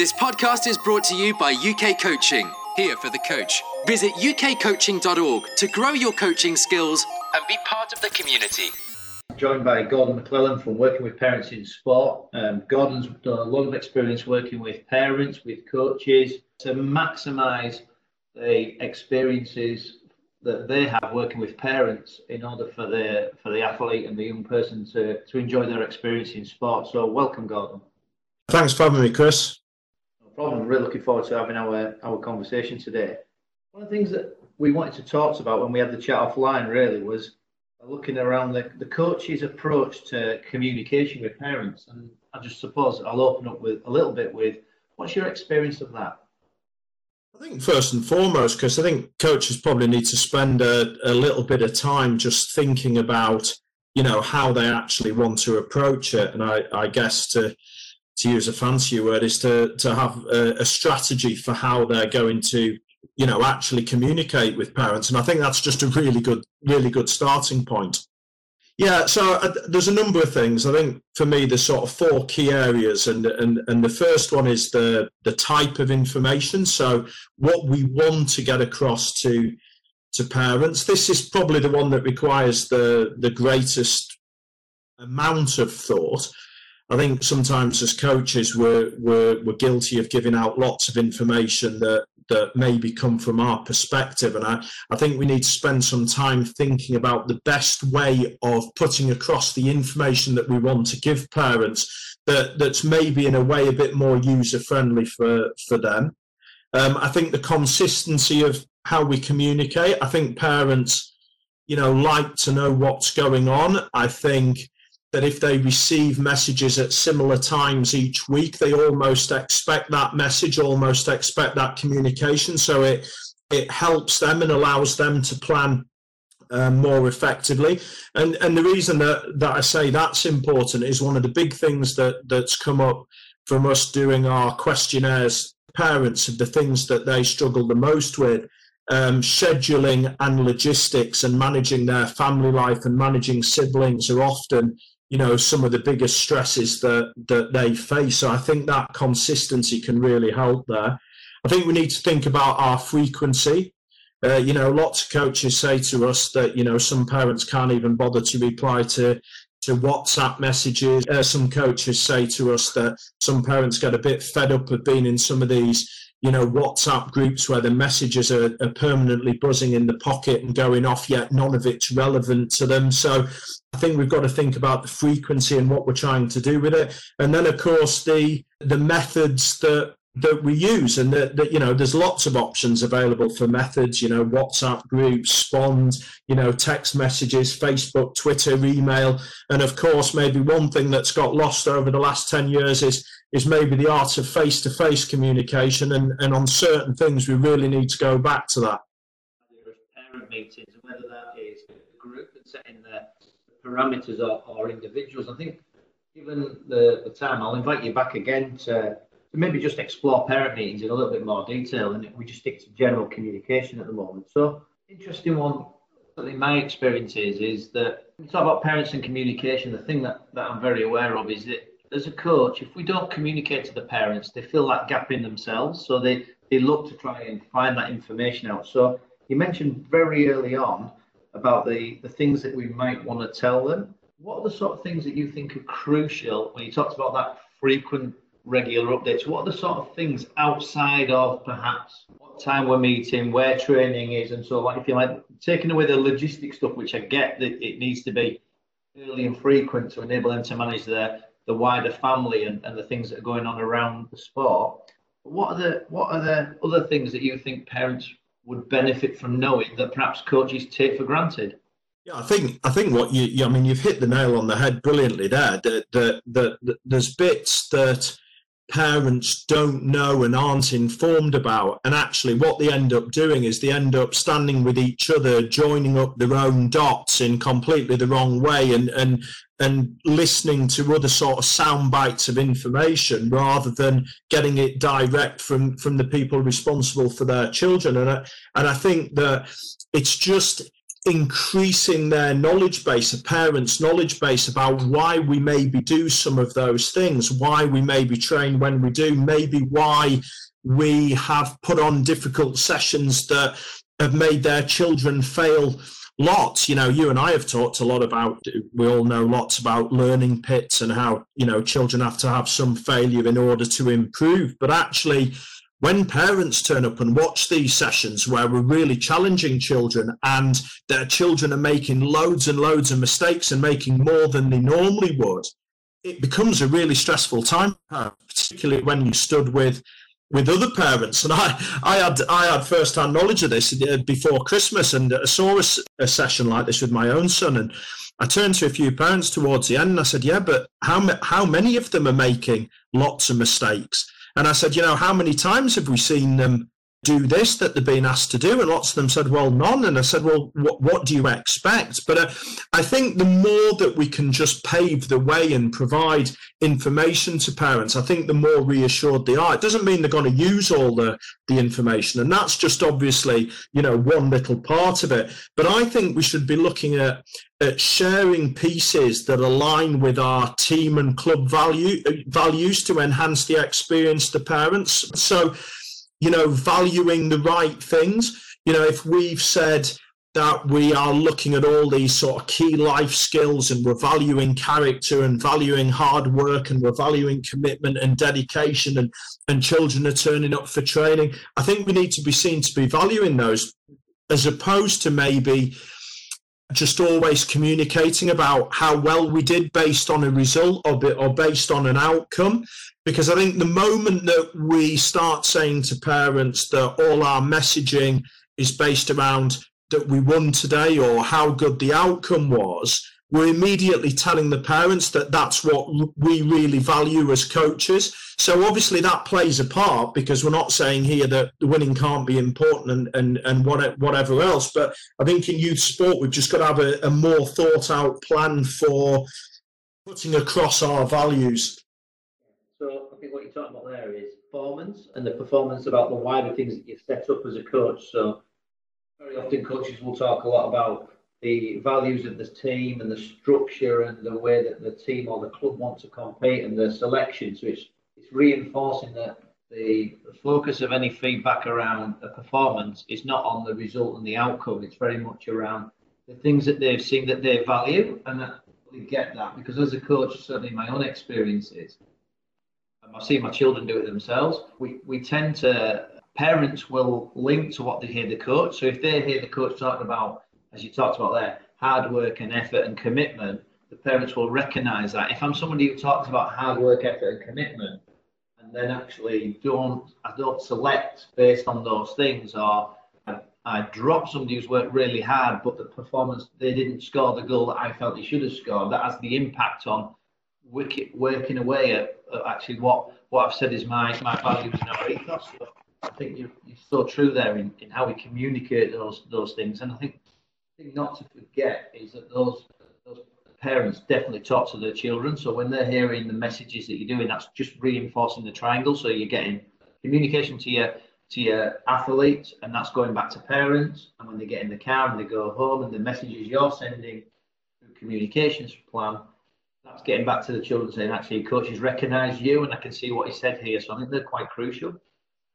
This podcast is brought to you by UK Coaching, here for the coach. Visit ukcoaching.org to grow your coaching skills and be part of the community. I'm joined by Gordon McClellan from Working With Parents In Sport. Gordon's done a lot of experience working with parents, with coaches, to maximise the experiences that they have working with parents in order for the athlete and the young person to enjoy their experience in sport. So welcome, Gordon. Thanks for having me, Chris. No problem. I'm really looking forward to having our conversation today. One of the things that we wanted to talk about when we had the chat offline really was looking around the coach's approach to communication with parents. And I just suppose I'll open up with a little bit with, what's your experience of that? I think first and foremost, because I think coaches probably need to spend a little bit of time just thinking about, you know, how they actually want to approach it. And I guess to use a fancier word is to have a strategy for how they're going to, you know, actually communicate with parents. And I think that's just a really good starting point. Yeah, so there's a number of things. I think for me, there's sort of four key areas, and the first one is the type of information. So what we want to get across to parents. This is probably the one that requires the greatest amount of thought. I think sometimes as coaches, we're guilty of giving out lots of information that maybe come from our perspective. And I think we need to spend some time thinking about the best way of putting across the information that we want to give parents that's maybe in a way a bit more user-friendly for them. I think the consistency of how we communicate. I think parents, you know, like to know what's going on. I think that if they receive messages at similar times each week, they almost expect that message, almost expect that communication. So it helps them and allows them to plan more effectively. And the reason that I say that's important is one of the big things that's come up from us doing our questionnaires, parents, of the things that they struggle the most with. Scheduling and logistics and managing their family life and managing siblings are often, you know, some of the biggest stresses that they face. So I think that consistency can really help there. I think we need to think about our frequency. You know, lots of coaches say to us that, you know, some parents can't even bother to reply to WhatsApp messages. Some coaches say to us that some parents get a bit fed up of being in some of these, you know, WhatsApp groups where the messages are permanently buzzing in the pocket and going off, yet none of it's relevant to them. So I think we've got to think about the frequency and what we're trying to do with it. And then, of course, the methods that we use, and that, you know, there's lots of options available for methods, you know, WhatsApp groups, Spond, you know, text messages, Facebook, Twitter, email. And of course, maybe one thing that's got lost over the last 10 years is maybe the art of face-to-face communication. And on certain things, we really need to go back to that. Parent meetings, whether that is a group and setting the parameters or individuals. I think given the time, I'll invite you back again to maybe just explore parent meetings in a little bit more detail, and we just stick to general communication at the moment. So, interesting one, in my experience is that when you talk about parents and communication, the thing that I'm very aware of is that as a coach, if we don't communicate to the parents, they fill that gap in themselves, so they look to try and find that information out. So you mentioned very early on about the things that we might want to tell them. What are the sort of things that you think are crucial when you talked about that frequent regular updates? What are the sort of things outside of perhaps what time we're meeting, where training is, and so on? If you like, taking away the logistic stuff, which I get that it needs to be early and frequent to enable them to manage the wider family and the things that are going on around the sport. What are the other things that you think parents would benefit from knowing that perhaps coaches take for granted? Yeah, I think what you I mean, you've hit the nail on the head brilliantly there. There's bits that parents don't know and aren't informed about, and actually what they end up doing is they end up standing with each other, joining up their own dots in completely the wrong way, and listening to other sort of sound bites of information rather than getting it direct from the people responsible for their children. And I think that it's just increasing their knowledge base, a parent's knowledge base about why we maybe do some of those things, why we maybe train when we do, maybe why we have put on difficult sessions that have made their children fail lots. You know, you and I have talked a lot about, we all know lots about learning pits and how, you know, children have to have some failure in order to improve. But actually, when parents turn up and watch these sessions where we're really challenging children and their children are making loads and loads of mistakes and making more than they normally would, it becomes a really stressful time, particularly when you stood with other parents. And I had first-hand knowledge of this before Christmas, and I saw a session like this with my own son, and I turned to a few parents towards the end and I said, yeah, but how many of them are making lots of mistakes? And I said, you know, how many times have we seen them do this that they've been asked to do? And lots of them said, well, none. And I said, well, what do you expect? But I think the more that we can just pave the way and provide information to parents, I think the more reassured they are. It doesn't mean they're going to use all the information. And that's just obviously, you know, one little part of it. But I think we should be looking at sharing pieces that align with our team and club values to enhance the experience to parents. So, you know, valuing the right things. You know, if we've said that we are looking at all these sort of key life skills and we're valuing character and valuing hard work and we're valuing commitment and dedication and children are turning up for training, I think we need to be seen to be valuing those, as opposed to maybe just always communicating about how well we did based on a result or based on an outcome. Because I think the moment that we start saying to parents that all our messaging is based around that we won today or how good the outcome was, we're immediately telling the parents that that's what we really value as coaches. So obviously that plays a part, because we're not saying here that the winning can't be important and whatever else. But I think in youth sport, we've just got to have a more thought out plan for putting across our values. So I think what you're talking about there is performance, and the performance about the wider things that you've set up as a coach. So very often coaches will talk a lot about the values of the team and the structure and the way that the team or the club want to compete and their selection. So it's reinforcing that the focus of any feedback around a performance is not on the result and the outcome. It's very much around the things that they've seen that they value, and that we get that, because as a coach, certainly my own experience is, and I've seen my children do it themselves, we tend to, parents will link to what they hear the coach. So if they hear the coach talking about, as you talked about there, hard work and effort and commitment, the parents will recognise that. If I'm somebody who talks about hard work, effort and commitment, and then actually I don't select based on those things, or I drop somebody who's worked really hard, but the performance, they didn't score the goal that I felt they should have scored, that has the impact on working away at actually what I've said is my values and our ethos. So I think you're so true there in how we communicate those things. And I think not to forget is that those parents definitely talk to their children. So when they're hearing the messages that you're doing, that's just reinforcing the triangle. So you're getting communication to your athletes, and that's going back to parents. And when they get in the car and they go home, and the messages you're sending through communications plan, that's getting back to the children saying, actually, coaches recognise you, and I can see what he said here. So I think they're quite crucial.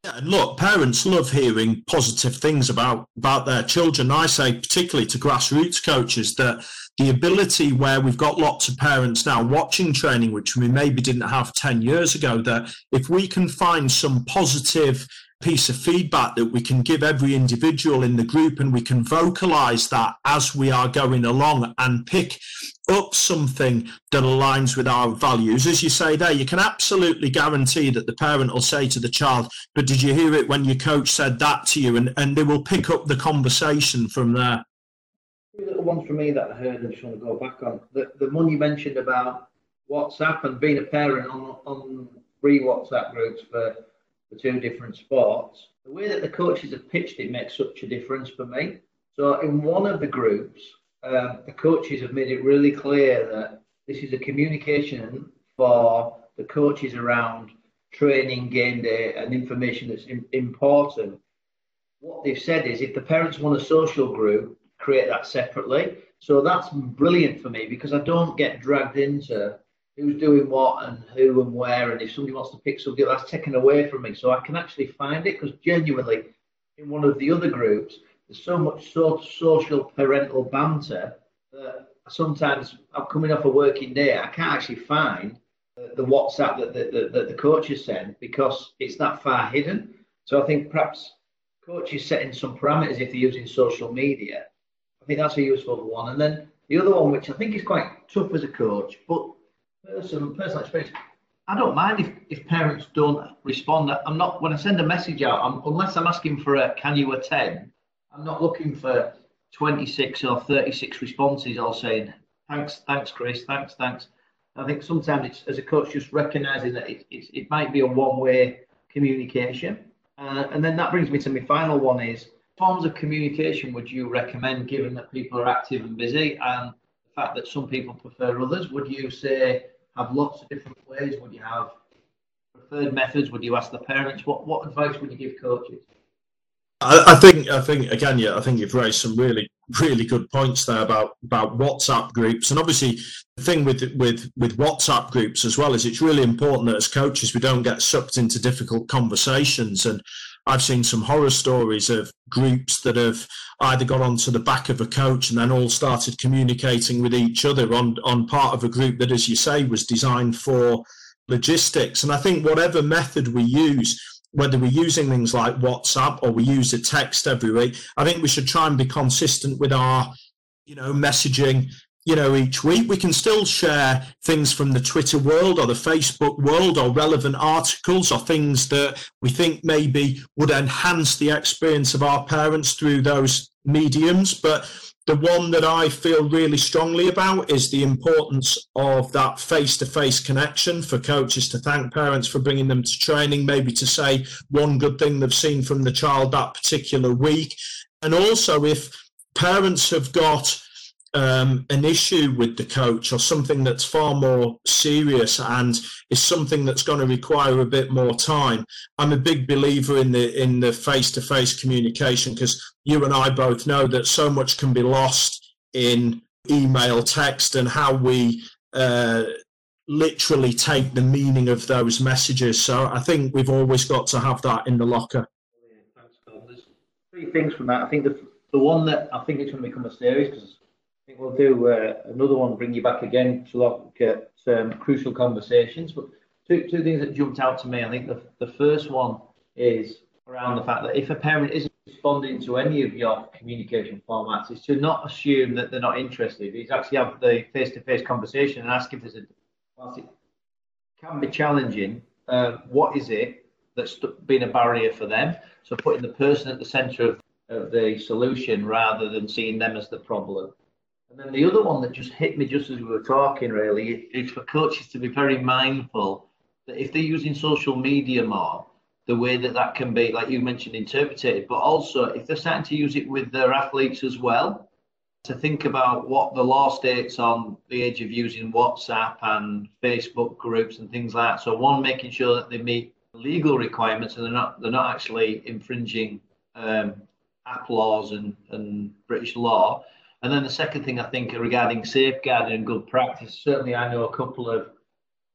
Yeah, and look, parents love hearing positive things about their children. I say, particularly to grassroots coaches, that the ability where we've got lots of parents now watching training, which we maybe didn't have 10 years ago, that if we can find some positive piece of feedback that we can give every individual in the group, and we can vocalise that as we are going along and pick up something that aligns with our values. As you say there, you can absolutely guarantee that the parent will say to the child, but did you hear it when your coach said that to you? And they will pick up the conversation from there. Two little ones for me that I heard and just want to go back on. The one you mentioned about WhatsApp and being a parent on three WhatsApp groups for the two different sports. The way that the coaches have pitched it makes such a difference for me. So in one of the groups, the coaches have made it really clear that this is a communication for the coaches around training, game day, and information that's important. What they've said is, if the parents want a social group, create that separately. So that's brilliant for me because I don't get dragged into who's doing what and who and where. And if somebody wants to pick something, that's taken away from me. So I can actually find it, because genuinely in one of the other groups, there's so much social parental banter that sometimes I'm coming off a working day. I can't actually find the WhatsApp that the coaches send because it's that far hidden. So I think perhaps coaches setting some parameters if they're using social media. I think that's a useful one. And then the other one, which I think is quite tough as a coach, but personal experience, I don't mind if parents don't respond. I'm not, when I send a message out, unless I'm asking for a can you attend, I'm not looking for 26 or 36 responses all saying thanks Chris, thanks. I think sometimes it's, as a coach, just recognising that it might be a one-way communication. And then that brings me to my final one is, forms of communication would you recommend, given that people are active and busy and the fact that some people prefer others? Would you say have lots of different ways? Would you have preferred methods? Would you ask the parents? What advice would you give coaches? I think again, yeah, I think you've raised some really good points there about WhatsApp groups. And obviously the thing with WhatsApp groups as well is it's really important that as coaches we don't get sucked into difficult conversations. And I've seen some horror stories of groups that have either got onto the back of a coach and then all started communicating with each other on part of a group that, as you say, was designed for logistics. And I think whatever method we use, whether we're using things like WhatsApp or we use a text every week, I think we should try and be consistent with our, messaging, each week. We can still share things from the Twitter world or the Facebook world or relevant articles or things that we think maybe would enhance the experience of our parents through those mediums. But the one that I feel really strongly about is the importance of that face-to-face connection, for coaches to thank parents for bringing them to training, maybe to say one good thing they've seen from the child that particular week. And also, if parents have got an issue with the coach or something that's far more serious and is something that's going to require a bit more time, I'm a big believer in the face-to-face communication, because you and I both know that so much can be lost in email, text, and how we literally take the meaning of those messages. So I think we've always got to have that in the locker. Thanks, Gordon. There's three things from that. I think the one that I think it's going to become a series, because I think we'll do another one, bring you back again to look at crucial conversations. But two things that jumped out to me. I think the first one is around the fact that if a parent isn't responding to any of your communication formats, is to not assume that they're not interested. It's actually have the face-to-face conversation and ask if there's whilst it can be challenging, what is it that's been a barrier for them? So putting the person at the centre of the solution rather than seeing them as the problem. And then the other one that just hit me just as we were talking, really, is for coaches to be very mindful that if they're using social media more, the way that can be, like you mentioned, interpreted, but also if they're starting to use it with their athletes as well, to think about what the law states on the age of using WhatsApp and Facebook groups and things like that. So one, making sure that they meet legal requirements and they're not actually infringing app laws and British law. And then the second thing I think regarding safeguarding and good practice, certainly I know a couple of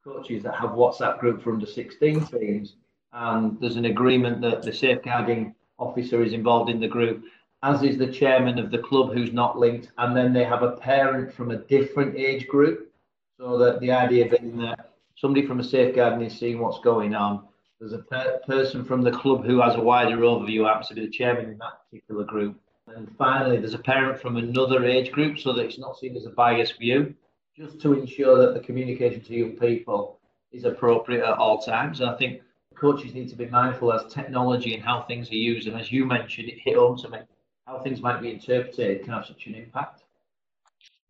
coaches that have WhatsApp group for under 16 teams, and there's an agreement that the safeguarding officer is involved in the group, as is the chairman of the club who's not linked, and then they have a parent from a different age group, so that the idea being that somebody from a safeguarding is seeing what's going on. There's a person from the club who has a wider overview, happens to be the chairman in that particular group. And finally, there's a parent from another age group so that it's not seen as a biased view, just to ensure that the communication to young people is appropriate at all times. And I think coaches need to be mindful as technology and how things are used. And as you mentioned, it hit home to me, how things might be interpreted can have such an impact.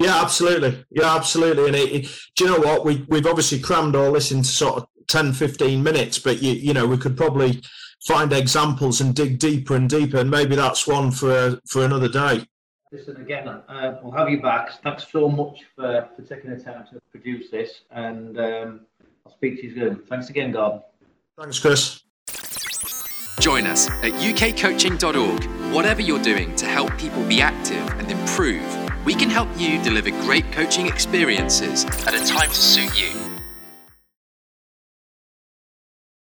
Yeah, absolutely. And do you know what? We've obviously crammed all this into sort of 10, 15 minutes, but, we could probably find examples and dig deeper and deeper, and maybe that's one for another day. Listen, again, we'll have you back. Thanks so much for taking the time to produce this, and I'll speak to you soon. Thanks again, Gordon. Thanks, Chris. Join us at ukcoaching.org. Whatever you're doing to help people be active and improve, we can help you deliver great coaching experiences at a time to suit you.